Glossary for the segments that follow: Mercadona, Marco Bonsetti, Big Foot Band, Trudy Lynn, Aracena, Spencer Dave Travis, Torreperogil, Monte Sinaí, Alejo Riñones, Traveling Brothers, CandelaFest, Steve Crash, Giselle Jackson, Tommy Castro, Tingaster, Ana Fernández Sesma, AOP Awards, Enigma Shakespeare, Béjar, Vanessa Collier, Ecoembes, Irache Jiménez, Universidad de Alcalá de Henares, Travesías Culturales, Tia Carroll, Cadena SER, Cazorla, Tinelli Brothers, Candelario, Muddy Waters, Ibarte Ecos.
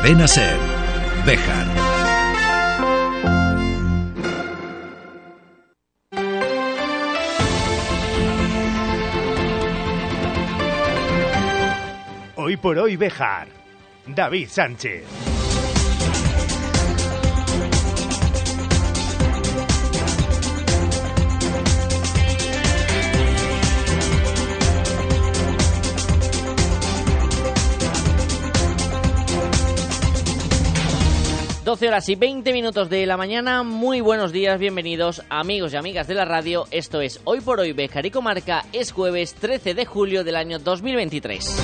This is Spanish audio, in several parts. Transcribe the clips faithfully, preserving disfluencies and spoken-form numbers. Cadena SER. Béjar. Hoy por hoy Béjar. David Sánchez. doce horas y veinte minutos de la mañana. Muy buenos días, bienvenidos amigos y amigas de la radio. Esto es Hoy por Hoy Béjar y Comarca. Es jueves trece de julio del año dos mil veintitrés.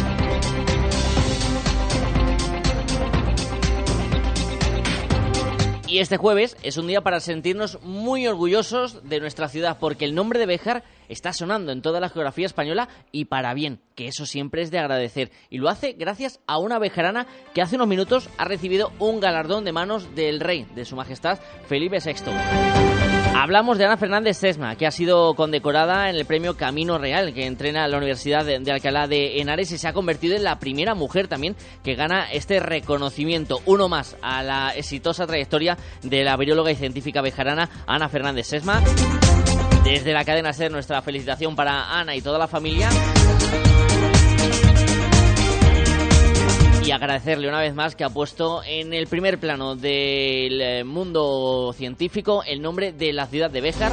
Y este jueves es un día para sentirnos muy orgullosos de nuestra ciudad, porque el nombre de Béjar está sonando en toda la geografía española y para bien, que eso siempre es de agradecer. Y lo hace gracias a una bejarana que hace unos minutos ha recibido un galardón de manos del rey, de su majestad Felipe sexto. Hablamos de Ana Fernández Sesma, que ha sido condecorada en el premio Camino Real, que entrena a la Universidad de Alcalá de Henares, y se ha convertido en la primera mujer también que gana este reconocimiento. Uno más a la exitosa trayectoria de la bióloga y científica bejarana Ana Fernández Sesma. Desde la Cadena SER, nuestra felicitación para Ana y toda la familia. Y agradecerle una vez más que ha puesto en el primer plano del mundo científico el nombre de la ciudad de Béjar.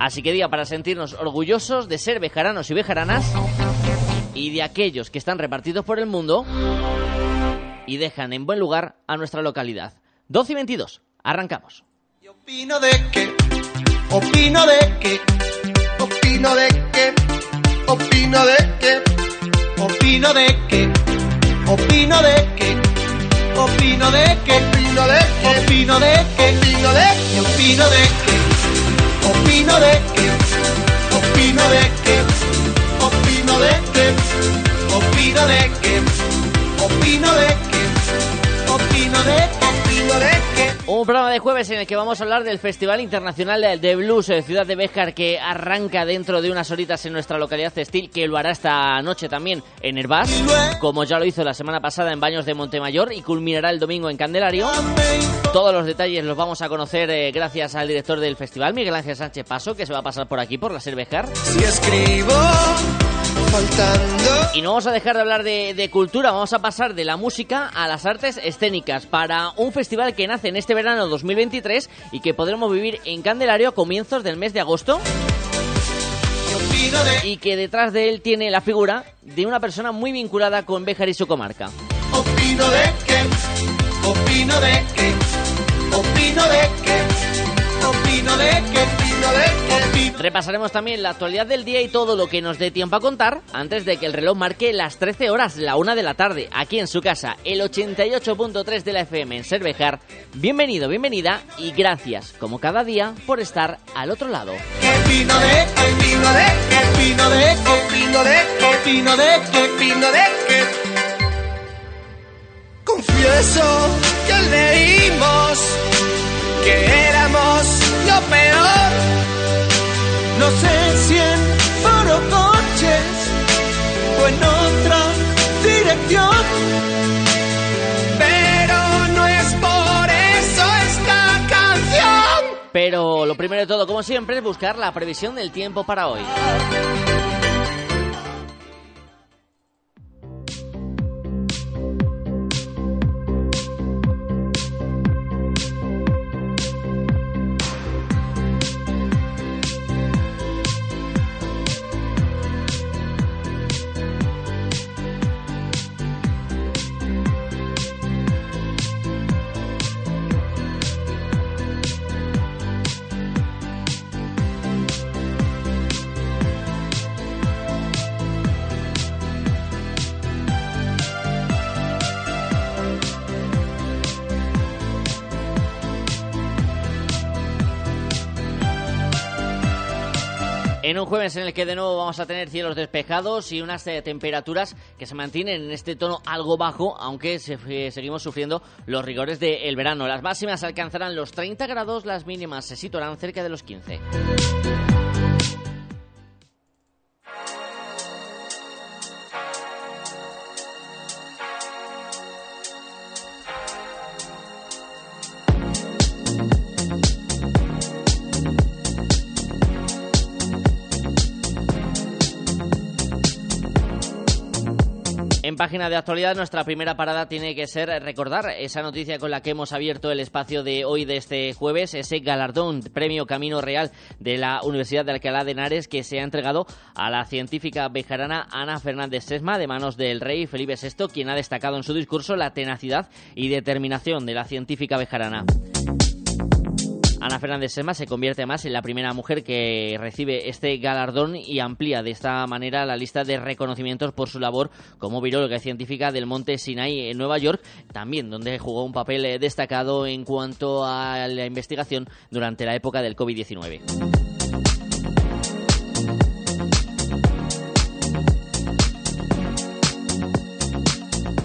Así que día para sentirnos orgullosos de ser bejaranos y bejaranas y de aquellos que están repartidos por el mundo y dejan en buen lugar a nuestra localidad. doce y veintidós, arrancamos. Yo opino de que, opino de que, opino de que. Opino de qué, opino de qué, opino de qué, opino de qué, opino de qué, opino de qué, opino de qué, opino de qué, opino de qué, opino de qué, opino de qué, opino de qué, opino de qué, opino de qué, opino de qué. Un programa de jueves en el que vamos a hablar del Festival Internacional de Blues de Ciudad de Béjar, que arranca dentro de unas horitas en nuestra localidad textil, que lo hará esta noche también en Hervás, como ya lo hizo la semana pasada en Baños de Montemayor, y culminará el domingo en Candelario. Todos los detalles los vamos a conocer eh, gracias al director del festival, Miguel Ángel Sánchez Paso, que se va a pasar por aquí, por la SER Béjar. Si escribo... Y no vamos a dejar de hablar de, de cultura, vamos a pasar de la música a las artes escénicas para un festival que nace en este verano dos mil veintitrés y que podremos vivir en Candelario a comienzos del mes de agosto, y que detrás de él tiene la figura de una persona muy vinculada con Béjar y su comarca. Opino de que, opino de que, opino de que, opino de que. Repasaremos también la actualidad del día y todo lo que nos dé tiempo a contar antes de que el reloj marque las trece horas, la una de la tarde, aquí en su casa, el ochenta y ocho punto tres de la F M en SER Béjar. Bienvenido, bienvenida y gracias, como cada día, por estar al otro lado. Confieso que leímos que éramos lo peor. No sé si en foro coches o en otra dirección, pero no es por eso esta canción. Pero lo primero de todo, como siempre, es buscar la previsión del tiempo para hoy. En un jueves en el que de nuevo vamos a tener cielos despejados y unas eh, temperaturas que se mantienen en este tono algo bajo, aunque se, eh, seguimos sufriendo los rigores del verano. Las máximas alcanzarán los treinta grados, las mínimas se situarán cerca de los quince. en Página de Actualidad, nuestra primera parada tiene que ser recordar esa noticia con la que hemos abierto el espacio de hoy, de este jueves, ese galardón, premio Camino Real de la Universidad de Alcalá de Henares, que se ha entregado a la científica bejarana Ana Fernández Sesma, de manos del rey Felipe sexto, quien ha destacado en su discurso la tenacidad y determinación de la científica bejarana. Ana Fernández Sesma se convierte además en la primera mujer que recibe este galardón y amplía de esta manera la lista de reconocimientos por su labor como viróloga y científica del Monte Sinaí en Nueva York, también donde jugó un papel destacado en cuanto a la investigación durante la época del covid diecinueve.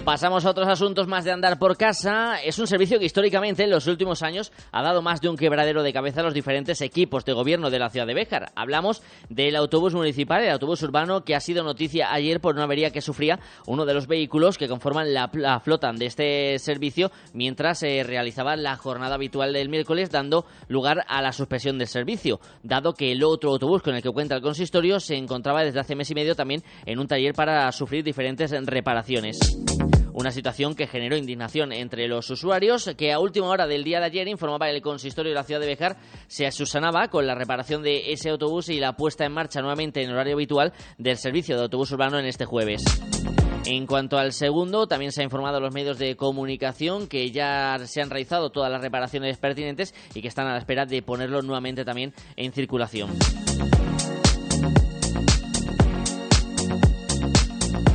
Pasamos a otros asuntos más de andar por casa. Es un servicio que históricamente en los últimos años ha dado más de un quebradero de cabeza a los diferentes equipos de gobierno de la ciudad de Béjar. Hablamos del autobús municipal, el autobús urbano, que ha sido noticia ayer por una avería que sufría uno de los vehículos que conforman la, la flota de este servicio mientras se eh, realizaba la jornada habitual del miércoles, dando lugar a la suspensión del servicio, dado que el otro autobús con el que cuenta el consistorio se encontraba desde hace mes y medio también en un taller para sufrir diferentes reparaciones. Una situación que generó indignación entre los usuarios, que a última hora del día de ayer, informaba el consistorio de la ciudad de Béjar, se asusanaba con la reparación de ese autobús y la puesta en marcha nuevamente en horario habitual del servicio de autobús urbano en este jueves. En cuanto al segundo, también se ha informado a los medios de comunicación que ya se han realizado todas las reparaciones pertinentes y que están a la espera de ponerlo nuevamente también en circulación.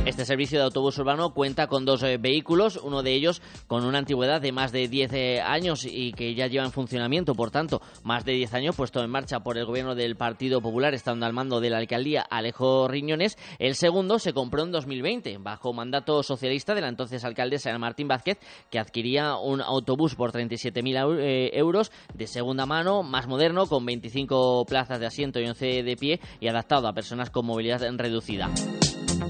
Este servicio de autobús urbano cuenta con dos eh, vehículos, uno de ellos con una antigüedad de más de diez eh, años y que ya lleva en funcionamiento, por tanto, más de diez años, puesto en marcha por el gobierno del Partido Popular, estando al mando de la alcaldía Alejo Riñones. El segundo se compró en dos mil veinte, bajo mandato socialista de la entonces alcaldesa Martín Vázquez, que adquiría un autobús por treinta y siete mil euros de segunda mano, más moderno, con veinticinco plazas de asiento y once de pie, y adaptado a personas con movilidad reducida.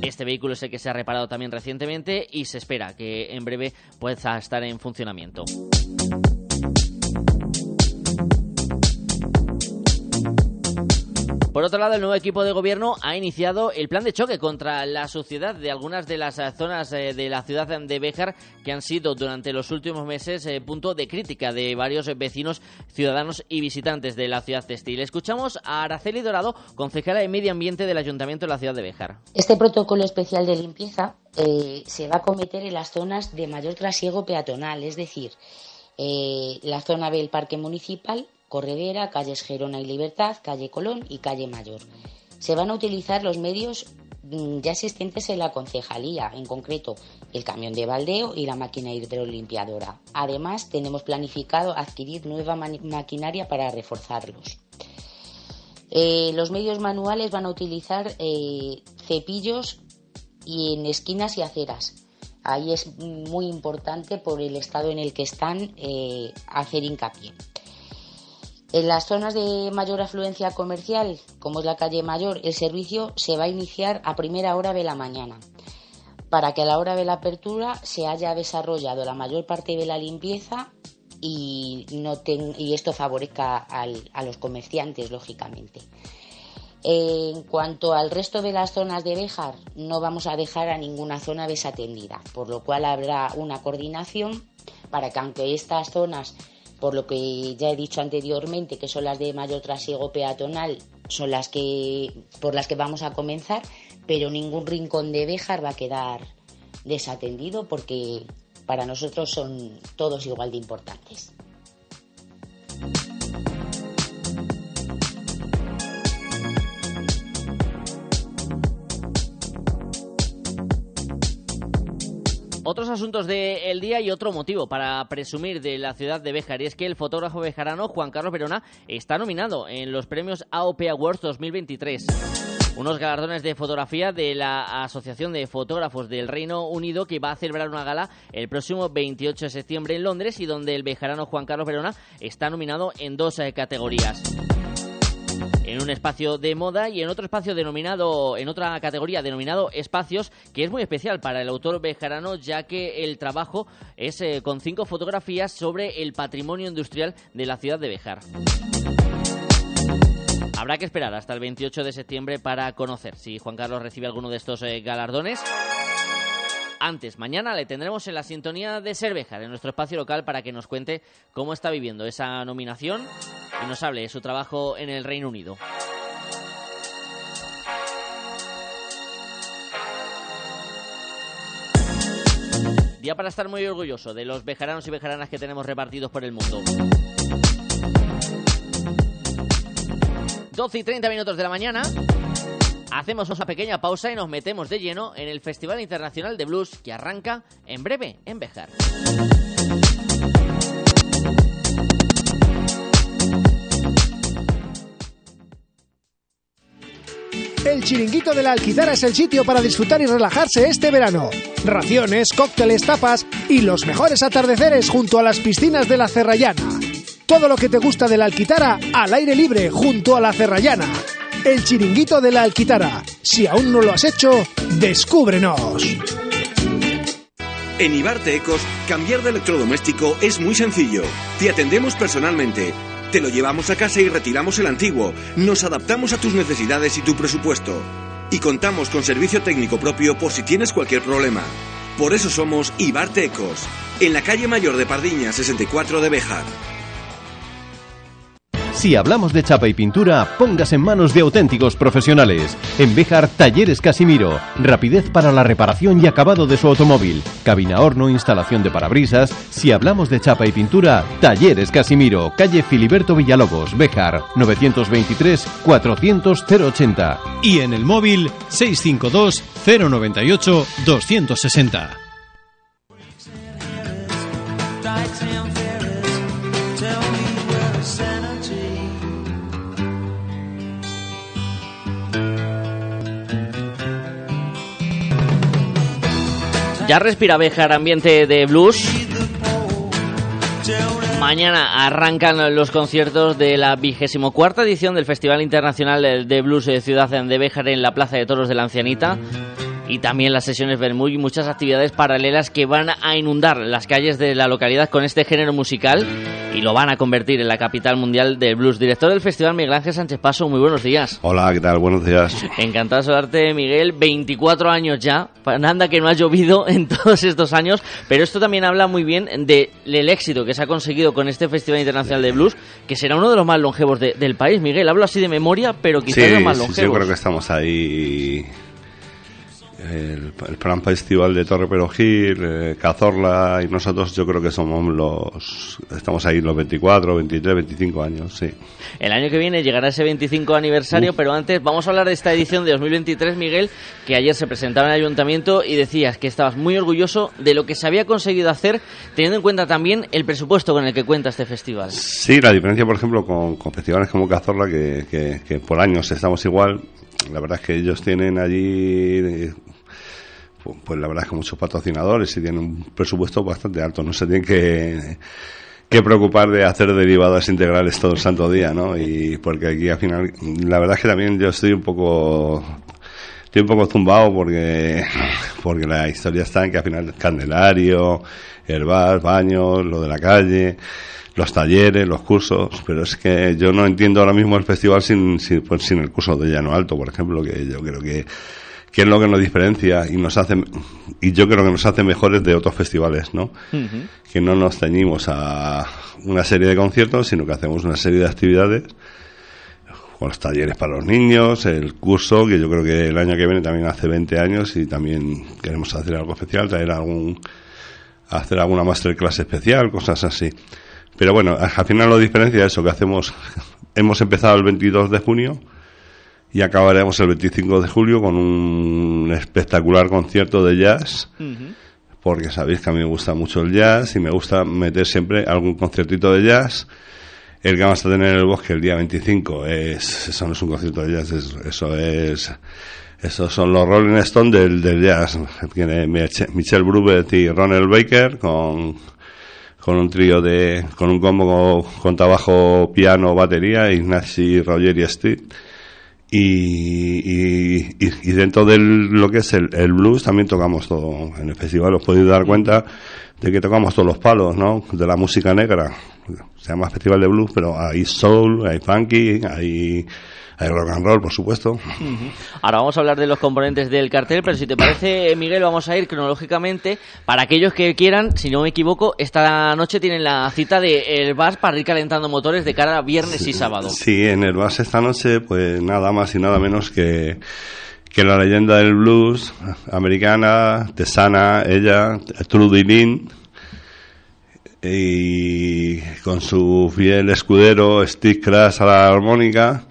Este vehículo es el que se ha reparado también recientemente y se espera que en breve pueda estar en funcionamiento. Por otro lado, el nuevo equipo de gobierno ha iniciado el plan de choque contra la suciedad de algunas de las zonas de la ciudad de Béjar que han sido durante los últimos meses punto de crítica de varios vecinos, ciudadanos y visitantes de la ciudad textil. Escuchamos a Araceli Dorado, concejala de Medio Ambiente del Ayuntamiento de la ciudad de Béjar. Este protocolo especial de limpieza eh, se va a acometer en las zonas de mayor trasiego peatonal, es decir, eh, la zona del Parque Municipal, Corredera, calles Gerona y Libertad, calle Colón y calle Mayor. Se van a utilizar los medios ya existentes en la concejalía, en concreto el camión de baldeo y la máquina hidrolimpiadora. Además, tenemos planificado adquirir nueva maquinaria para reforzarlos. Eh, los medios manuales van a utilizar eh, cepillos y en esquinas y aceras. Ahí es muy importante, por el estado en el que están, eh, hacer hincapié. En las zonas de mayor afluencia comercial, como es la calle Mayor, el servicio se va a iniciar a primera hora de la mañana, para que a la hora de la apertura se haya desarrollado la mayor parte de la limpieza y, no ten, y esto favorezca al, a los comerciantes, lógicamente. En cuanto al resto de las zonas de Béjar, no vamos a dejar a ninguna zona desatendida, por lo cual habrá una coordinación para que, aunque estas zonas, por lo que ya he dicho anteriormente, que son las de mayor trasiego peatonal, son las que por las que vamos a comenzar, pero ningún rincón de Béjar va a quedar desatendido porque para nosotros son todos igual de importantes. Otros asuntos del día y otro motivo para presumir de la ciudad de Béjar, y es que el fotógrafo bejarano Juan Carlos Verona está nominado en los premios A O P Awards dos mil veintitrés. Unos galardones de fotografía de la Asociación de Fotógrafos del Reino Unido, que va a celebrar una gala el próximo veintiocho de septiembre en Londres, y donde el bejarano Juan Carlos Verona está nominado en dos categorías. En un espacio de moda y en otro espacio denominado, en otra categoría denominado espacios, que es muy especial para el autor bejarano, ya que el trabajo es eh, con cinco fotografías sobre el patrimonio industrial de la ciudad de Béjar. Habrá que esperar hasta el veintiocho de septiembre para conocer si Juan Carlos recibe alguno de estos eh, galardones. antes. Mañana le tendremos en la sintonía de SER Béjar, en nuestro espacio local, para que nos cuente cómo está viviendo esa nominación y nos hable de su trabajo en el Reino Unido. Día para estar muy orgulloso de los bejaranos y bejaranas que tenemos repartidos por el mundo. doce y treinta minutos de la mañana. Hacemos una pequeña pausa y nos metemos de lleno en el Festival Internacional de Blues, que arranca en breve en Béjar. El Chiringuito de la Alquitara es el sitio para disfrutar y relajarse este verano. Raciones, cócteles, tapas y los mejores atardeceres junto a las piscinas de la Cerrallana. Todo lo que te gusta de la Alquitara al aire libre junto a la Cerrallana. El Chiringuito de la Alquitara. Si aún no lo has hecho, descúbrenos. En Ibarte Ecos, cambiar de electrodoméstico es muy sencillo. Te atendemos personalmente. Te lo llevamos a casa y retiramos el antiguo. Nos adaptamos a tus necesidades y tu presupuesto. Y contamos con servicio técnico propio por si tienes cualquier problema. Por eso somos Ibarte Ecos. En la calle Mayor de Pardiñas, sesenta y cuatro de Béjar. Si hablamos de chapa y pintura, póngase en manos de auténticos profesionales. En Béjar, Talleres Casimiro. Rapidez para la reparación y acabado de su automóvil. Cabina horno, instalación de parabrisas. Si hablamos de chapa y pintura, Talleres Casimiro. Calle Filiberto Villalobos, Béjar, novecientos veintitrés cuatrocientos cero ochenta. Y en el móvil, seis cinco dos cero nueve ocho dos seis cero. Ya respira Béjar ambiente de blues. Mañana arrancan los conciertos de la vigésimo cuarta edición del Festival Internacional de Blues de Ciudad de Béjar en la Plaza de Toros de la Ancianita. Y también las sesiones Vermú y muchas actividades paralelas que van a inundar las calles de la localidad con este género musical y lo van a convertir en la capital mundial del blues. Director del Festival, Miguel Ángel Sánchez Paso, muy buenos días. Hola, ¿qué tal? Buenos días. Encantado de saludarte, Miguel. veinticuatro años ya. Anda que no ha llovido en todos estos años, pero esto también habla muy bien de, del éxito que se ha conseguido con este Festival Internacional de Blues, que será uno de los más longevos de, del país. Miguel, hablo así de memoria, pero quizás sí, los más longevos. Sí, yo creo que estamos ahí. El, el Plan Festival de Torre Perogil, eh, Cazorla y nosotros, yo creo que somos los. Estamos ahí los veinticuatro, veintitrés, veinticinco años, sí. El año que viene llegará ese veinticinco aniversario, Uf. pero antes vamos a hablar de esta edición de dos mil veintitrés, Miguel, que ayer se presentaba en el Ayuntamiento y decías que estabas muy orgulloso de lo que se había conseguido hacer, teniendo en cuenta también el presupuesto con el que cuenta este festival. Sí, la diferencia, por ejemplo, con, con festivales como Cazorla, que, que, que por años estamos igual. La verdad es que ellos tienen allí, pues la verdad es que muchos patrocinadores y tienen un presupuesto bastante alto. No se tienen que, que preocupar de hacer derivadas integrales todo el santo día, ¿no? Y porque aquí al final, la verdad es que también yo estoy un poco, estoy un poco zumbado porque, porque la historia está en que al final Candelario, el bar, baños, lo de la calle, los talleres, los cursos, pero es que yo no entiendo ahora mismo el festival sin sin, pues sin el curso de Llano Alto, por ejemplo, que yo creo que, que es lo que nos diferencia y nos hace, y yo creo que nos hace mejores de otros festivales, ¿no? Uh-huh. Que no nos ceñimos a una serie de conciertos, sino que hacemos una serie de actividades, con los talleres para los niños, el curso, que yo creo que el año que viene también hace veinte años y también queremos hacer algo especial, traer algún, hacer alguna masterclass especial, cosas así. Pero bueno, al final lo diferencia es eso, que hacemos, hemos empezado el veintidós de junio y acabaremos el veinticinco de julio con un espectacular concierto de jazz, uh-huh. porque sabéis que a mí me gusta mucho el jazz y me gusta meter siempre algún conciertito de jazz. El que vamos a tener en el bosque el día veinticinco es, eso no es un concierto de jazz, es, eso es, esos son los Rolling Stones del, del jazz. Tiene Michel Brubeck y Ronald Baker con... con un trío de, con un combo con trabajo piano, batería, Ignacy, Roger y Steve. Y, y, y dentro de lo que es el, el blues también tocamos todo. En el festival os podéis dar cuenta de que tocamos todos los palos, ¿no? De la música negra. Se llama Festival de Blues, pero hay soul, hay funky, hay, el rock and roll, por supuesto. Uh-huh. Ahora vamos a hablar de los componentes del cartel, pero si te parece, Miguel, vamos a ir cronológicamente. Para aquellos que quieran, si no me equivoco, esta noche tienen la cita de El Bas para ir calentando motores de cara a viernes sí, y sábado. Sí, en El Bas esta noche, pues nada más y nada menos que... que la leyenda del blues americana, Texana, ella, Trudy Lynn, y con su fiel escudero Steve Crash a la armónica,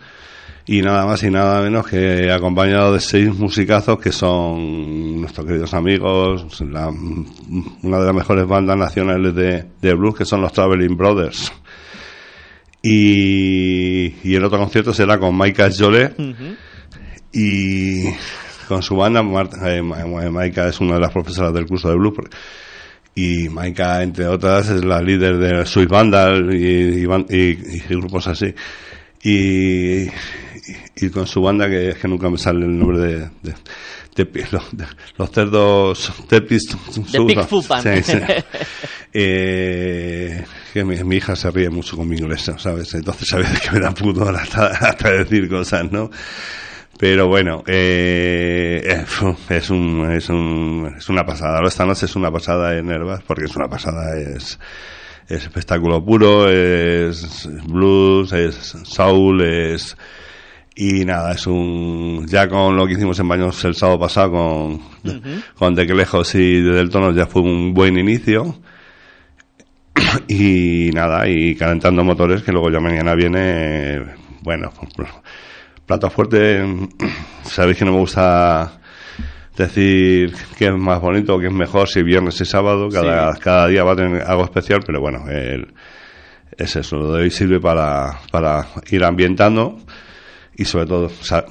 y nada más y nada menos que acompañado de seis musicazos que son nuestros queridos amigos, la, una de las mejores bandas nacionales de, de blues, que son los Traveling Brothers. Y, y el otro concierto será con Maika Jolet, uh-huh. y con su banda. eh, Maika es una de las profesoras del curso de blues, y Maika, entre otras, es la líder de Swiss Vandal y, y, y, y grupos así, y, y, y con su banda, que es que nunca me sale el nombre de, de, de, de, los, de los cerdos Tepis, de Big Foot Band. Sí, sí. eh, que mi, mi hija se ríe mucho con mi inglés, ¿sabes? Entonces a veces que me da pudor hasta, hasta decir cosas, ¿no? Pero bueno, eh, es un, es un, es una pasada. Ahora esta noche es una pasada en El Bas, porque es una pasada, es, es espectáculo puro, es blues, es soul, es, y nada, es un, ya con lo que hicimos en Baños el sábado pasado con, uh-huh. con Teclejos y Del Tono, ya fue un buen inicio. Y nada, y calentando motores, que luego ya mañana viene, bueno, pues, plato fuerte. Sabéis que no me gusta decir qué es más bonito o qué es mejor, si viernes y sábado, cada, sí. cada día va a tener algo especial, pero bueno, el, es eso, lo de hoy sirve para, para ir ambientando, y sobre todo sa-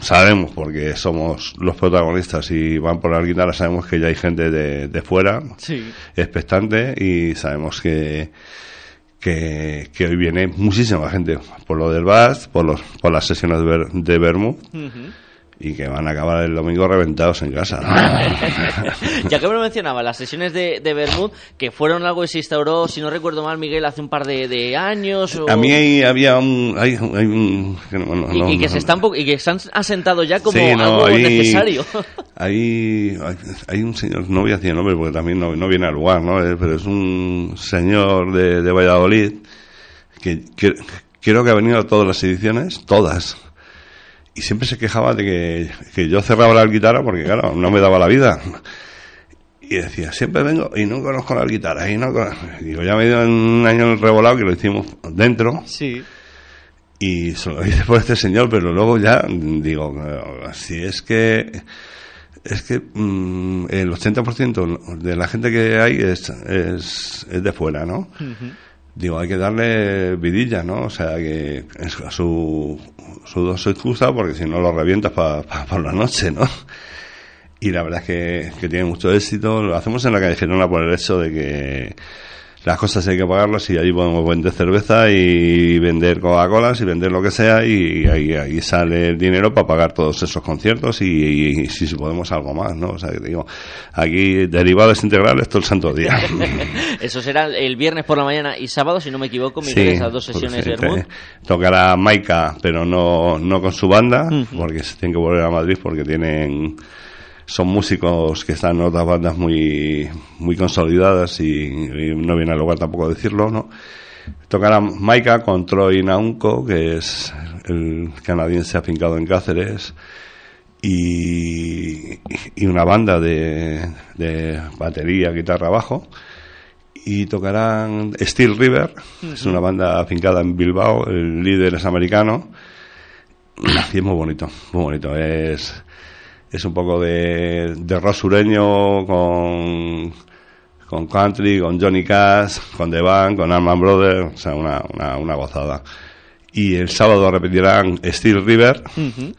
sabemos, porque somos los protagonistas y van por la guitarra, sabemos que ya hay gente de, de fuera, sí. expectante, y sabemos que... Que, que hoy viene muchísima gente por lo del Bas, por los por las sesiones de, Ber, de Bermud, uh-huh. y que van a acabar el domingo reventados en casa, ¿no? Ya que me lo mencionaba, las sesiones de, de Bermud, que fueron algo que se instauró, si no recuerdo mal, Miguel, hace un par de, de años. O... A mí ahí había un... Hay, hay un bueno, y, no, y, que no, se están, y que se han asentado ya como sí, no, algo ahí, necesario. Hay, hay, hay un señor, no voy a decir nombre porque también no, no viene al lugar, ¿no? Pero es un señor de, de Valladolid que, que creo que ha venido a todas las ediciones, todas. Y siempre se quejaba de que, que yo cerraba la guitarra porque, claro, no me daba la vida. Y decía, siempre vengo y no conozco la guitarra. Y no conozco. Digo, ya me dio un año el revolado, que lo hicimos dentro. Sí. Y se lo hice por este señor, pero luego ya, digo, si es que... Es que mmm, el ochenta por ciento de la gente que hay es, es, es de fuera, ¿no? Uh-huh. Digo, hay que darle vidilla, ¿no? O sea, que a su, su dos se excusa, porque si no lo revientas para pa, pa la noche, ¿no? Y la verdad es que, que tiene mucho éxito. Lo hacemos en la calle Girona por el hecho de que las cosas hay que pagarlas, y allí podemos vender cerveza y vender Coca-Colas y vender lo que sea, y ahí, ahí sale el dinero para pagar todos esos conciertos, y, y si podemos algo más, ¿no? O sea, que digo, aquí derivados integrales todo el santo día. Eso será el viernes por la mañana y sábado, si no me equivoco, Miguel, sí, esas dos sesiones de Bermud. Tocará Maika, pero no, no con su banda, uh-huh. porque se tienen que volver a Madrid, porque tienen... Son músicos que están en otras bandas muy muy consolidadas, y, y no viene al lugar tampoco decirlo, ¿no? Tocará Maika con Troy Naunco, que es el canadiense afincado en Cáceres, y, y una banda de, de batería, guitarra, bajo. Y tocarán Steel River, uh-huh. es una banda afincada en Bilbao, el líder es americano, y es muy bonito, muy bonito, es... Es un poco de, de rock sureño con, con country, con Johnny Cash, con The Band, con Allman Brothers, o sea, una, una, una gozada. Y el sábado repetirán Steel River, uh-huh.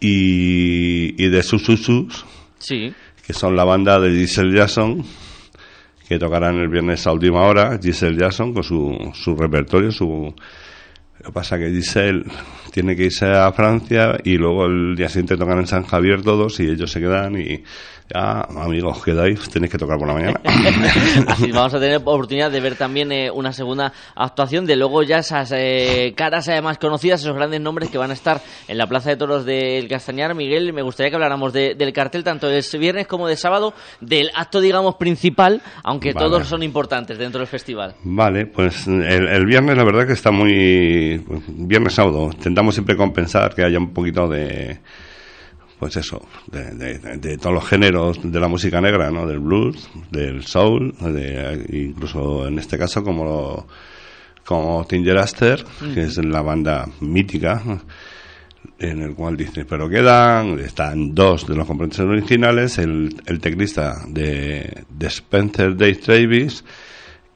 y, y The Sususus, sí. que son la banda de Giselle Jackson, que tocarán el viernes a última hora, Giselle Jackson, con su, su repertorio, su... Lo que pasa es que Giselle tiene que irse a Francia y luego el día siguiente tocan en San Javier todos y ellos se quedan y... Ah, amigos, quedáis, tenéis que tocar por la mañana. Así vamos a tener oportunidad de ver también eh, una segunda actuación de luego ya esas eh, caras eh, más conocidas, esos grandes nombres que van a estar en la Plaza de Toros del Castañar. Miguel, me gustaría que habláramos de, del cartel tanto de viernes como de sábado, del acto, digamos, principal, aunque vale. Todos son importantes dentro del festival. Vale, pues el, el viernes la verdad que está muy... Viernes-sábado, intentamos siempre compensar que haya un poquito de... Pues eso, de, de, de todos los géneros de la música negra, ¿no? Del blues, del soul, de, incluso en este caso como, lo, como Tingaster, mm. que es la banda mítica, en el cual dice, pero quedan, están dos de los componentes originales, el, el teclista de, de Spencer Dave Travis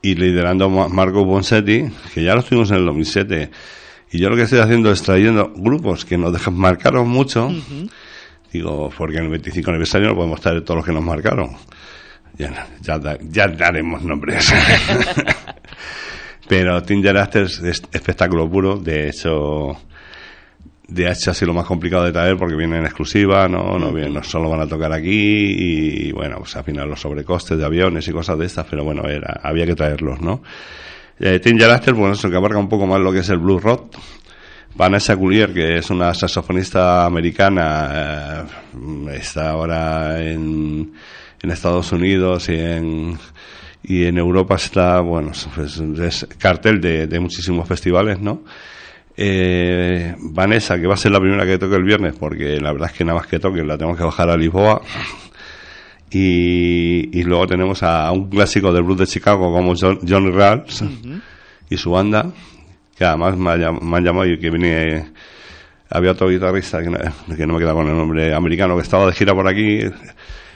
y liderando Marco Bonsetti, que ya lo estuvimos en el dos mil siete, y yo lo que estoy haciendo es trayendo grupos que nos dejan, marcaron mucho, mm-hmm. Digo, porque en el veinticinco aniversario no podemos estar todos los que nos marcaron. Ya, ya, da, ya daremos nombres. Pero Tingaster es espectáculo puro. De hecho, de hecho ha sido lo más complicado de traer porque vienen en exclusiva, ¿no? No, no solo van a tocar aquí y, bueno, pues al final los sobrecostes de aviones y cosas de estas, pero bueno, era, había que traerlos, ¿no? Eh, Tingaster, bueno, es el que abarca un poco más lo que es el blues rock. Vanessa Collier, que es una saxofonista americana, eh, está ahora en, en Estados Unidos y en, y en Europa está, bueno, es, es cartel de, de muchísimos festivales, ¿no? Eh, Vanessa, que va a ser la primera que toque el viernes, porque la verdad es que nada más que toque la tenemos que bajar a Lisboa. Y, y luego tenemos a, a un clásico del blues de Chicago como John, Johnny Real uh-huh. y su banda. Que además me han llamado y que vine... Había otro guitarrista, que no, que no me queda con el nombre americano, que estaba de gira por aquí.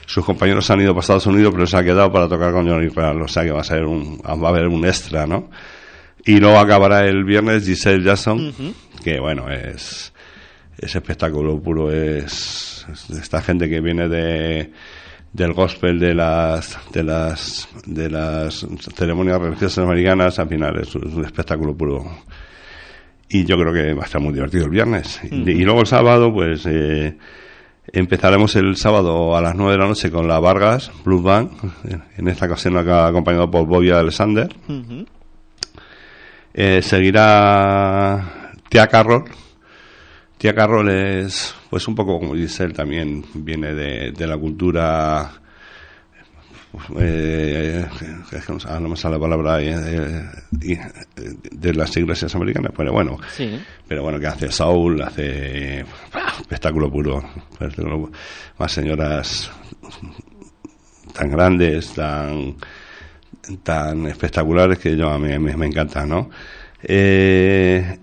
Sus compañeros se han ido para Estados Unidos, pero se ha quedado para tocar con Johnny Real. O sea que va a ser un, va a haber un extra, ¿no? Y luego acabará el viernes Giselle Jackson, uh-huh. que bueno, es, es espectáculo puro. Es, es esta gente que viene de... del gospel, de las de las de las ceremonias religiosas americanas, al final es un espectáculo puro y yo creo que va a estar muy divertido el viernes. Uh-huh. y, y luego el sábado pues eh, empezaremos el sábado a las nueve de la noche con la Vargas Blues Band, en esta ocasión acompañado por Bobby Alexander. Uh-huh. eh, seguirá Tia Carroll. Tia Carroll es, pues un poco como Giselle, también viene de, de la cultura, eh, ah, no me sale la palabra, eh, eh, de las iglesias americanas, pero bueno, sí. Pero bueno, que hace soul, hace espectáculo puro, más señoras tan grandes, tan, tan espectaculares que yo a mí me, me encanta, ¿no? Eh...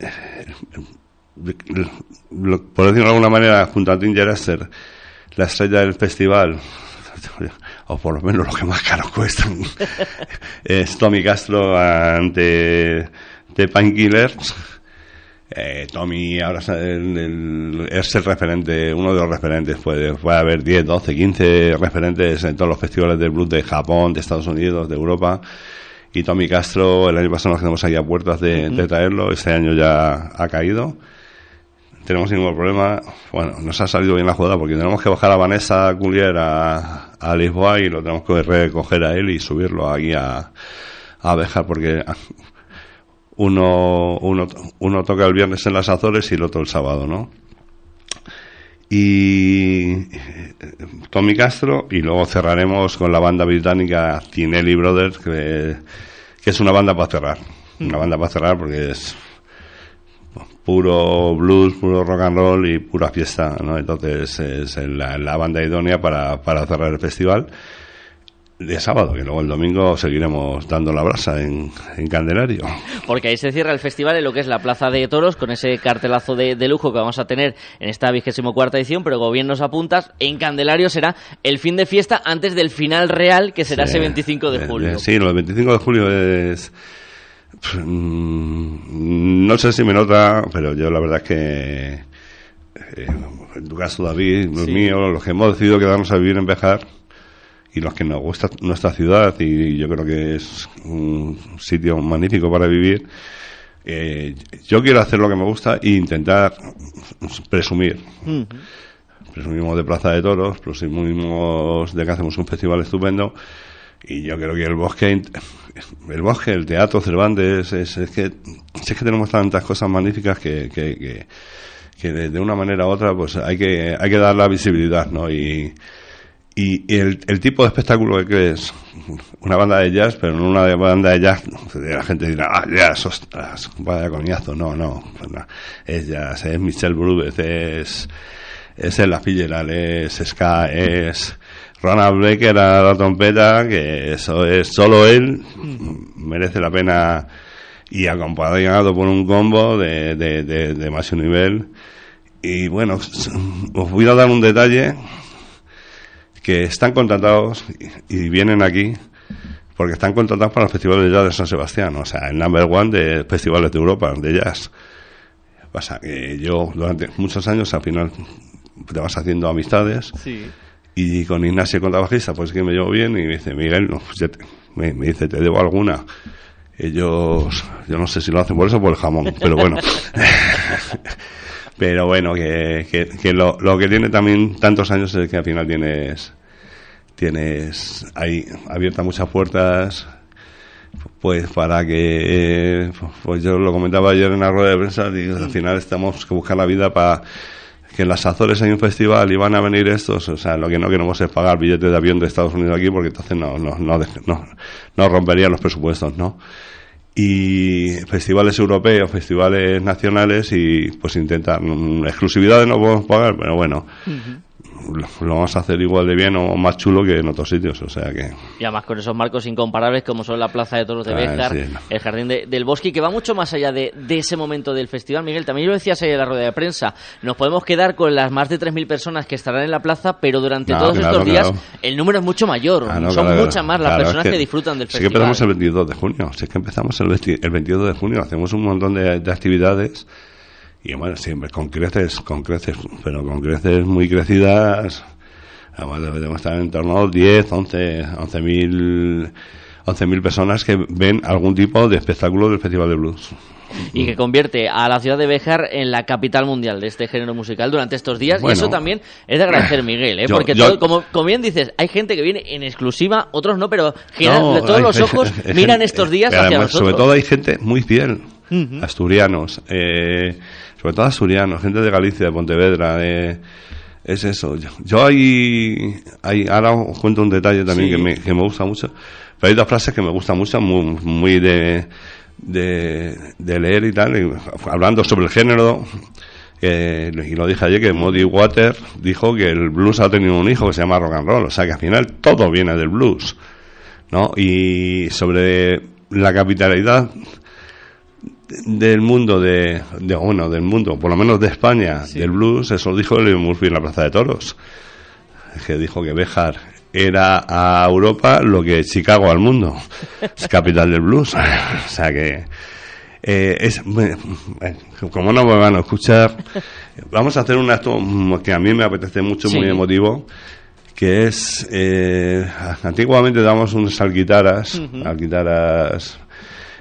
Por decirlo de alguna manera, junto a Tingaster, la estrella del festival, o por lo menos lo que más caro cuesta, es Tommy Castro ante The Painkillers. Eh, Tommy ahora es el, el, es el referente, uno de los referentes. Puede, puede haber diez, doce, quince referentes en todos los festivales del blues de Japón, de Estados Unidos, de Europa. Y Tommy Castro, el año pasado nos quedamos ahí a puertas de, uh-huh. de traerlo, este año ya ha caído. Tenemos ningún problema, bueno, nos ha salido bien la jugada porque tenemos que bajar a Vanessa Collier a, a Lisboa y lo tenemos que recoger a él y subirlo aquí a, a Béjar porque uno, uno, uno toca el viernes en las Azores y el otro el sábado, ¿no? Y Tommy Castro, y luego cerraremos con la banda británica Tinelli Brothers, que, que es una banda para cerrar, una banda para cerrar porque es puro blues, puro rock and roll y pura fiesta, ¿no? Entonces es la, la banda idónea para, para cerrar el festival de sábado, que luego el domingo seguiremos dando la brasa en, en Candelario. Porque ahí se cierra el festival en lo que es la Plaza de Toros, con ese cartelazo de, de lujo que vamos a tener en esta vigésimo cuarta edición, pero como bien nos apuntas, en Candelario será el fin de fiesta antes del final real, que será sí, ese veinticinco de julio. Sí, el veinticinco de julio es... Pff, no sé si me nota, pero yo la verdad es que... Eh, en tu caso, David, los sí. míos, los que hemos decidido quedarnos a vivir en Béjar... y los que nos gusta nuestra ciudad, y yo creo que es un sitio magnífico para vivir, Eh, yo quiero hacer lo que me gusta e intentar presumir. Uh-huh. Presumimos de Plaza de Toros, presumimos de que hacemos un festival estupendo, y yo creo que el bosque, el bosque, el teatro, Cervantes, es, es, que, es que tenemos tantas cosas magníficas que, que, que, que de, de una manera u otra pues hay que, hay que dar la visibilidad, ¿no? Y, y el, el tipo de espectáculo que es una banda de jazz, pero no una banda de jazz, la gente dirá, ah, jazz, ostras, vaya coñazo, no, no, es jazz, es Michel Brubeck, es, es el La Filleral, es ska, es Ronald Baker a la trompeta, que eso es solo él, merece la pena, y acompañado por un combo de, de, de, de más nivel. Y bueno, os voy a dar un detalle, que están contratados y vienen aquí porque están contratados para el Festival de Jazz de San Sebastián, o sea, el number one de festivales de Europa, de jazz. Pasa que yo durante muchos años al final te vas haciendo amistades, sí. Y con Ignacio, contrabajista, pues que me llevo bien, y me dice, Miguel, no, pues te, me, me dice, te debo alguna. Ellos, yo no sé si lo hacen por eso o por el jamón, pero bueno. Pero bueno, que, que, que lo, lo que tiene también tantos años es que al final tienes, tienes ahí abiertas muchas puertas, pues para que, eh, pues yo lo comentaba ayer en la rueda de prensa, y al final estamos que buscar la vida para que en las Azores hay un festival y van a venir estos, o sea, lo que no queremos es pagar billetes de avión de Estados Unidos aquí, porque entonces no, no, no, no, no romperían los presupuestos, ¿no? Y festivales europeos, festivales nacionales, y pues intentan exclusividades, no podemos pagar, pero bueno, uh-huh. lo, lo vamos a hacer igual de bien o más chulo que en otros sitios, o sea que... Y además con esos marcos incomparables como son la Plaza de Toros de ah, Béjar, sí, no. el Jardín de, del Bosque, que va mucho más allá de, de ese momento del festival. Miguel, también lo decías ahí en la rueda de prensa, nos podemos quedar con las más de tres mil personas que estarán en la plaza, pero durante no, todos claro, estos días claro. el número es mucho mayor, ah, no, son claro, muchas más las claro, personas es que, que disfrutan del sí festival. Sí que empezamos el veintidós de junio, sí que empezamos el El veintidós de junio, hacemos un montón de, de actividades y bueno, siempre con creces, con creces, pero con creces muy crecidas. Además, debemos estar en torno a diez, once mil personas que ven algún tipo de espectáculo del Festival de Blues. Y que convierte a la ciudad de Béjar en la capital mundial de este género musical durante estos días. Bueno, y eso también es de agradecer, Miguel, ¿eh? Yo, porque yo, todo, como, como bien dices, hay gente que viene en exclusiva, otros no, pero general, no, todos hay, los ojos hay, miran estos días hacia además, nosotros. Sobre todo hay gente muy fiel, uh-huh. asturianos, eh, sobre todo asturianos, gente de Galicia, de Pontevedra, eh, es eso. Yo, yo hay, hay, ahora os cuento un detalle también sí. que, me, que me gusta mucho, pero hay dos frases que me gustan mucho, muy, muy de... De, de leer y tal, y hablando sobre el género, eh, y lo dije ayer, que Muddy Waters dijo que el blues ha tenido un hijo que se llama rock and roll, o sea que al final todo viene del blues, ¿no? Y sobre la capitalidad del mundo de, de bueno, del mundo, por lo menos de España, sí. del blues, eso lo dijo Leo Murphy en la Plaza de Toros, que dijo que Béjar era a Europa lo que Chicago al mundo, es capital del blues, o sea que eh, es bueno, como no me van a escuchar, vamos a hacer un acto que a mí me apetece mucho, sí. muy emotivo, que es eh, antiguamente damos unas alquitaras, uh-huh. alquitaras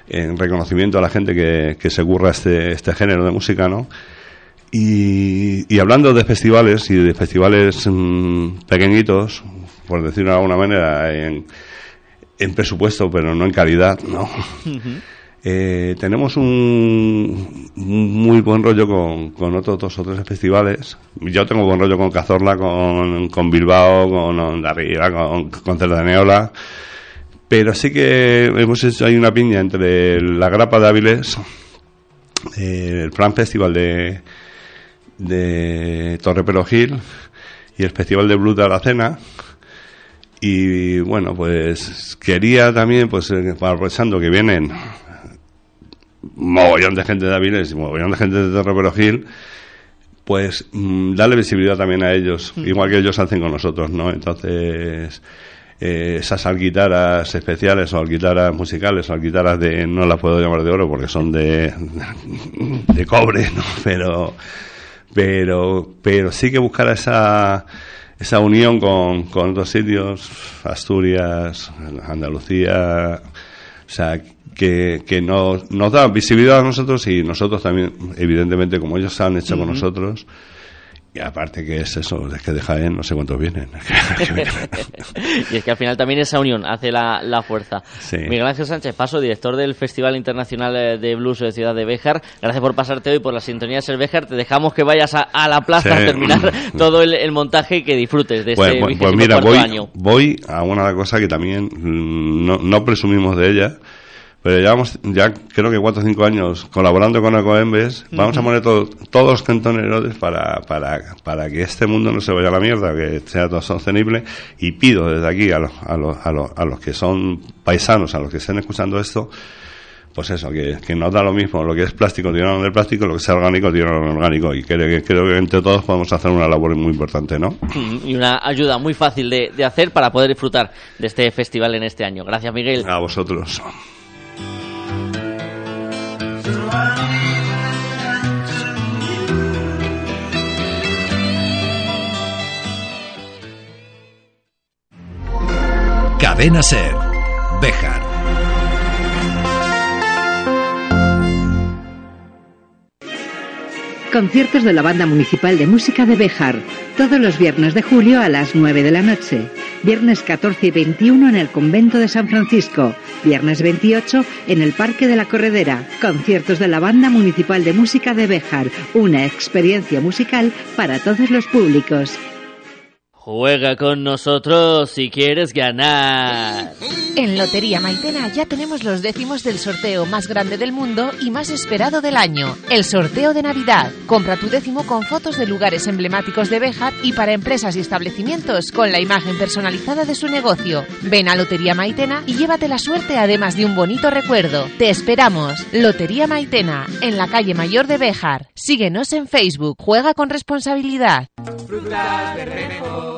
en reconocimiento a la gente que, que se curra este, este género de música, ¿no? Y, y hablando de festivales y de festivales mmm, pequeñitos, por decirlo de alguna manera, en, en presupuesto, pero no en calidad, ¿no? Uh-huh. Eh, tenemos un, un muy buen rollo con, con otros dos o tres festivales. Yo tengo buen rollo con Cazorla, con, con Bilbao, con Ondarriba, con, con Cerdañola, pero sí que hemos hecho ahí una piña entre la Grapa de Áviles, eh, el Plan Festival de... de Torreperogil y el Festival de Blues de Aracena. Y bueno, pues quería también, pues aprovechando que vienen mogollón de gente de Avilés y mogollón de gente de Torreperogil, pues mmm, darle visibilidad también a ellos, mm. igual que ellos hacen con nosotros, ¿no? Entonces eh, esas alquitaras especiales o alquitaras musicales o alquitaras de, no las puedo llamar de oro porque son de de cobre, ¿no? pero Pero pero sí que buscar esa esa unión con, con otros sitios, Asturias, Andalucía, o sea, que, que nos, nos da visibilidad a nosotros y nosotros también, evidentemente, como ellos han hecho uh-huh. con nosotros. Y aparte que es eso, es que de Jaén no sé cuántos vienen. Y es que al final también esa unión hace la, la fuerza. Sí. Miguel Ángel Sánchez Paso, director del Festival Internacional de Blues de Ciudad de Béjar. Gracias por pasarte hoy por la sintonía de Ser Béjar. Te dejamos que vayas a, a la plaza sí. a terminar todo el, el montaje y que disfrutes de pues, este pues, pues mira, voy, año. Voy a una cosa que también no, no presumimos de ella. Pero llevamos ya creo que cuatro o cinco años colaborando con Ecoembes. Vamos uh-huh. a poner todo, todos los cantoneros para, para, para que este mundo no se vaya a la mierda, que sea todo sostenible. Y pido desde aquí a los, a los, a los, a los que son paisanos, a los que estén escuchando esto, pues eso, que, que nos da lo mismo, lo que es plástico, tirarlo del plástico, lo que sea orgánico, tirarlo del orgánico. Y creo que, creo que entre todos podemos hacer una labor muy importante, ¿no? Y una ayuda muy fácil de, de hacer para poder disfrutar de este festival en este año. Gracias, Miguel. A vosotros. Cadena SER, Béjar. Conciertos de la Banda Municipal de Música de Béjar, todos los viernes de julio a las nueve de la noche. Viernes catorce y veintiuno en el Convento de San Francisco. Viernes veintiocho en el Parque de la Corredera. Conciertos de la Banda Municipal de Música de Béjar. Una experiencia musical para todos los públicos. Juega con nosotros si quieres ganar. En Lotería Maitena ya tenemos los décimos del sorteo más grande del mundo y más esperado del año, el sorteo de Navidad. Compra tu décimo con fotos de lugares emblemáticos de Béjar y para empresas y establecimientos con la imagen personalizada de su negocio. Ven a Lotería Maitena y llévate la suerte además de un bonito recuerdo. Te esperamos. Lotería Maitena, en la calle Mayor de Béjar. Síguenos en Facebook. Juega con responsabilidad. Frutas Bermejo.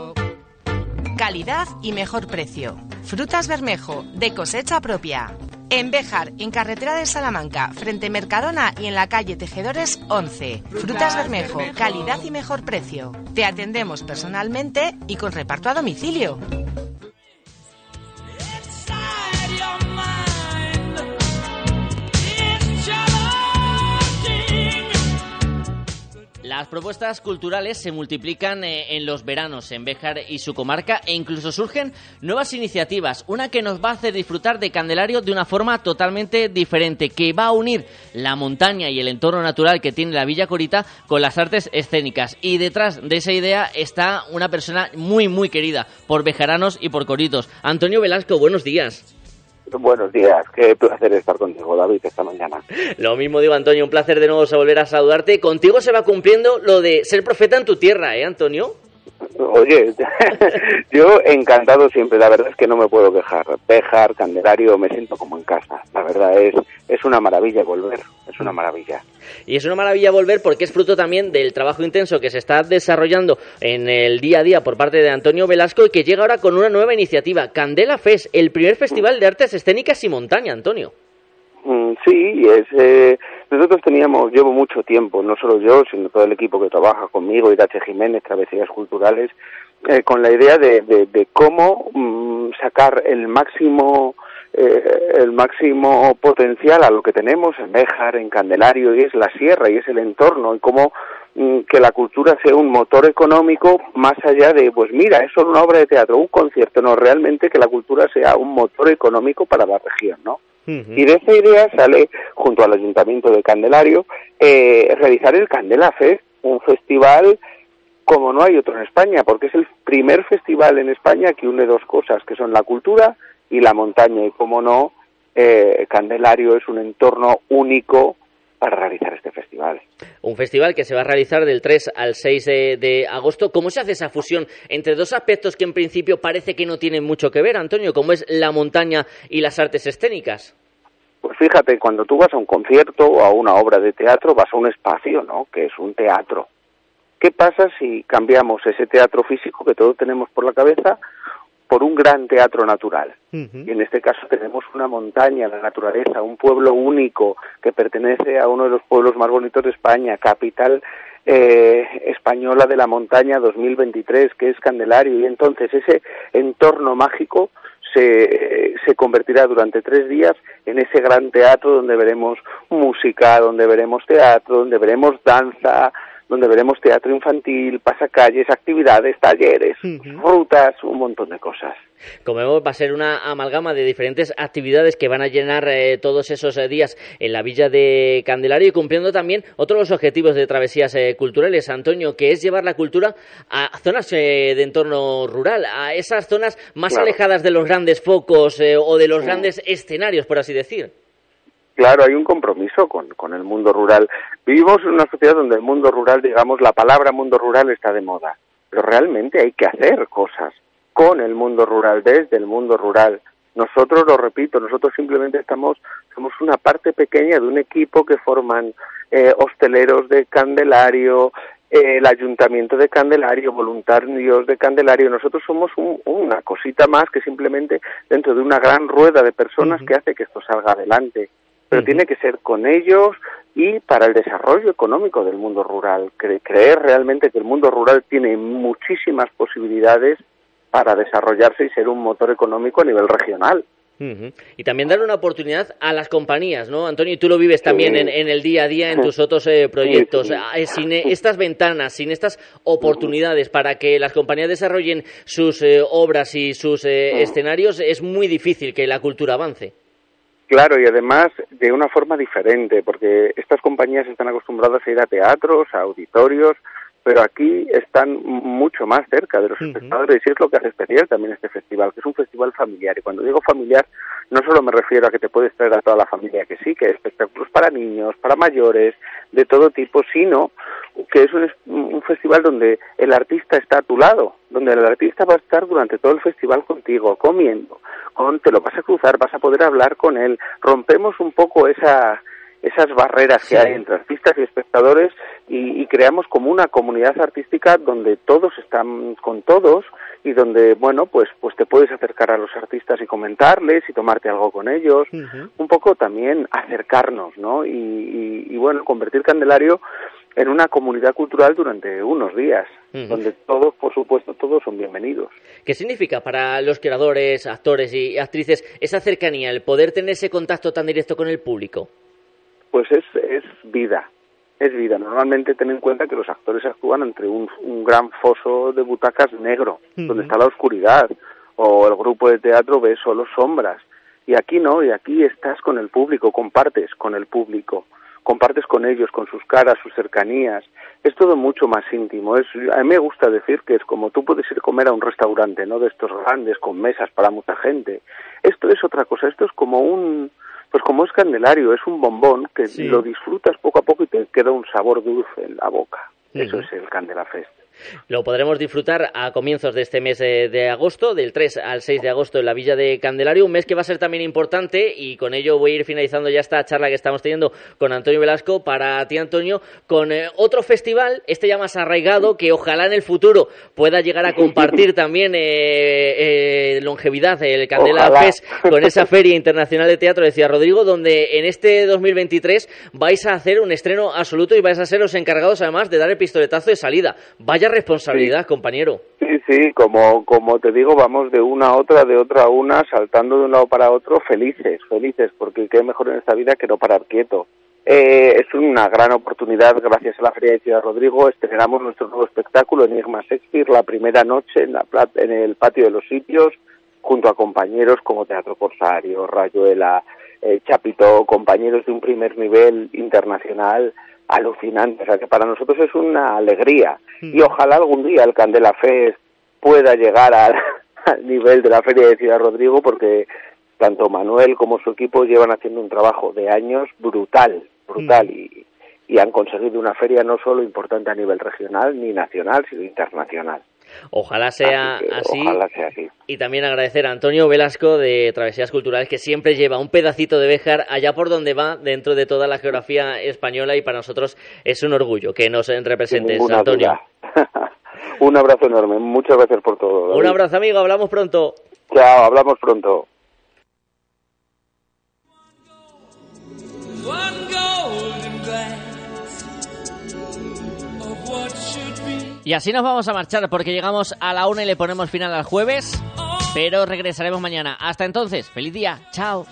Calidad y mejor precio. Frutas Bermejo, de cosecha propia. En Béjar, en carretera de Salamanca, frente Mercadona y en la calle Tejedores once. Frutas Bermejo, calidad y mejor precio. Te atendemos personalmente y con reparto a domicilio. Las propuestas culturales se multiplican en los veranos en Béjar y su comarca e incluso surgen nuevas iniciativas. Una que nos va a hacer disfrutar de Candelario de una forma totalmente diferente, que va a unir la montaña y el entorno natural que tiene la Villa Corita con las artes escénicas. Y detrás de esa idea está una persona muy, muy querida por bejaranos y por coritos. Antonio Velasco, buenos días. Buenos días, qué placer estar contigo, David, esta mañana. Lo mismo digo, Antonio, un placer de nuevo volver a saludarte. Contigo se va cumpliendo lo de ser profeta en tu tierra, ¿eh, Antonio? Oye, yo encantado siempre, la verdad es que no me puedo quejar. Béjar, Candelario, me siento como en casa. La verdad es, es una maravilla volver, es una maravilla. Y es una maravilla volver porque es fruto también del trabajo intenso que se está desarrollando en el día a día por parte de Antonio Velasco y que llega ahora con una nueva iniciativa, CandelaFest, el primer festival de artes escénicas y montaña, Antonio. Sí, es, eh, nosotros teníamos, llevo mucho tiempo, no solo yo, sino todo el equipo que trabaja conmigo, Irache Jiménez, Travesías Culturales, eh, con la idea de, de, de cómo mmm, sacar el máximo eh, el máximo potencial a lo que tenemos en Béjar, en Candelario, y es la sierra, y es el entorno, y cómo mmm, que la cultura sea un motor económico más allá de, pues mira, es solo una obra de teatro, un concierto, no, realmente que la cultura sea un motor económico para la región, ¿no? Y de esa idea sale, junto al Ayuntamiento de Candelario, eh, realizar el CandelaFest, un festival como no hay otro en España, porque es el primer festival en España que une dos cosas, que son la cultura y la montaña. Y como no, eh, Candelario es un entorno único para realizar este festival. Un festival que se va a realizar del tres al seis de, de agosto. ¿Cómo se hace esa fusión entre dos aspectos que en principio parece que no tienen mucho que ver, Antonio, como es la montaña y las artes escénicas? Pues fíjate, cuando tú vas a un concierto o a una obra de teatro, vas a un espacio, ¿no?, que es un teatro. ¿Qué pasa si cambiamos ese teatro físico que todos tenemos por la cabeza por un gran teatro natural? Uh-huh. Y en este caso tenemos una montaña, la naturaleza, un pueblo único que pertenece a uno de los pueblos más bonitos de España, capital eh, española de la montaña dos mil veintitrés, que es Candelario. Y entonces ese entorno mágico se, se convertirá durante tres días en ese gran teatro donde veremos música, donde veremos teatro, donde veremos danza, donde veremos teatro infantil, pasacalles, actividades, talleres, uh-huh. rutas, un montón de cosas. Como vemos, va a ser una amalgama de diferentes actividades que van a llenar eh, todos esos eh, días en la Villa de Candelario, y cumpliendo también otros los objetivos de Travesías eh, Culturales, Antonio, que es llevar la cultura a zonas eh, de entorno rural, a esas zonas más claro. alejadas de los grandes focos eh, o de los uh-huh. grandes escenarios, por así decir. Claro, hay un compromiso con, con el mundo rural. Vivimos en una sociedad donde el mundo rural, digamos, la palabra mundo rural está de moda, pero realmente hay que hacer cosas con el mundo rural, desde el mundo rural. Nosotros, lo repito, nosotros simplemente estamos, somos una parte pequeña de un equipo que forman eh, hosteleros de Candelario, eh, el ayuntamiento de Candelario, voluntarios de Candelario. Nosotros somos un, una cosita más que simplemente dentro de una gran rueda de personas que hace que esto salga adelante. Pero tiene que ser con ellos y para el desarrollo económico del mundo rural. Creer realmente que el mundo rural tiene muchísimas posibilidades para desarrollarse y ser un motor económico a nivel regional. Uh-huh. Y también dar una oportunidad a las compañías, ¿no, Antonio? Y tú lo vives también sí. en, en el día a día, en tus otros eh, proyectos. Sí, sí. Sin estas ventanas, sin estas oportunidades para que las compañías desarrollen sus eh, obras y sus eh, uh-huh. escenarios, es muy difícil que la cultura avance. Claro, y además de una forma diferente, porque estas compañías están acostumbradas a ir a teatros, a auditorios, pero aquí están mucho más cerca de los uh-huh. espectadores, y es lo que hace especial también este festival, que es un festival familiar. Y cuando digo familiar, no solo me refiero a que te puedes traer a toda la familia, que sí, que hay espectáculos para niños, para mayores, de todo tipo, sino que es un, un festival donde el artista está a tu lado, donde el artista va a estar durante todo el festival contigo, comiendo, con, te lo vas a cruzar, vas a poder hablar con él. Rompemos un poco esa, esas barreras sí. que hay entre artistas y espectadores y, y creamos como una comunidad artística donde todos están con todos y donde, bueno, pues, pues te puedes acercar a los artistas y comentarles y tomarte algo con ellos. Uh-huh. Un poco también acercarnos, ¿no? Y, y, y bueno, convertir Candelario en una comunidad cultural durante unos días, uh-huh. donde todos, por supuesto, todos son bienvenidos. ¿Qué significa para los creadores, actores y actrices esa cercanía, el poder tener ese contacto tan directo con el público? Pues es, es vida, es vida. Normalmente ten en cuenta que los actores actúan entre un, un gran foso de butacas negro, uh-huh. donde está la oscuridad, o el grupo de teatro ve solo sombras. Y aquí no, y aquí estás con el público, compartes con el público. Compartes con ellos, con sus caras, sus cercanías, es todo mucho más íntimo. Es, a mí me gusta decir que es como tú puedes ir a comer a un restaurante, ¿no?, de estos grandes, con mesas para mucha gente. Esto es otra cosa, esto es como un, pues como es Candelario, es un bombón que sí. lo disfrutas poco a poco y te queda un sabor dulce en la boca. Uh-huh. Eso es el CandelaFest. Lo podremos disfrutar a comienzos de este mes de agosto, del tres al seis de agosto en la Villa de Candelario, un mes que va a ser también importante, y con ello voy a ir finalizando ya esta charla que estamos teniendo con Antonio Velasco. Para ti, Antonio, con eh, otro festival, este ya más arraigado, que ojalá en el futuro pueda llegar a compartir también eh, eh, longevidad, el CandelaFest, con esa Feria Internacional de Teatro de Ciudad Rodrigo, donde en este dos mil veintitrés vais a hacer un estreno absoluto y vais a ser los encargados además de dar el pistoletazo de salida. Vaya responsabilidad, sí. compañero. Sí, sí, como, como te digo, vamos de una a otra, de otra a una, saltando de un lado para otro, felices, felices, porque qué mejor en esta vida que no parar quieto. Eh, es una gran oportunidad, gracias a la Feria de Ciudad Rodrigo, estrenamos nuestro nuevo espectáculo, Enigma Shakespeare, la primera noche en, la, en el Patio de los Sitios, junto a compañeros como Teatro Corsario, Rayuela, eh, Chapitó, compañeros de un primer nivel internacional, alucinante, o sea que para nosotros es una alegría, y ojalá algún día el CandelaFest pueda llegar al, al nivel de la Feria de Ciudad Rodrigo, porque tanto Manuel como su equipo llevan haciendo un trabajo de años brutal, brutal, y, y han conseguido una feria no solo importante a nivel regional ni nacional, sino internacional. Ojalá sea, así que, así. ojalá sea así. Y también agradecer a Antonio Velasco de Travesías Culturales, que siempre lleva un pedacito de Béjar allá por donde va dentro de toda la geografía española, y para nosotros es un orgullo que nos representes, Antonio. Un abrazo enorme, muchas gracias por todo, David. Un abrazo, amigo, hablamos pronto. Chao, hablamos pronto. Y así nos vamos a marchar, porque llegamos a la una y le ponemos final al jueves. pero regresaremos mañana. Hasta entonces, feliz día, chao.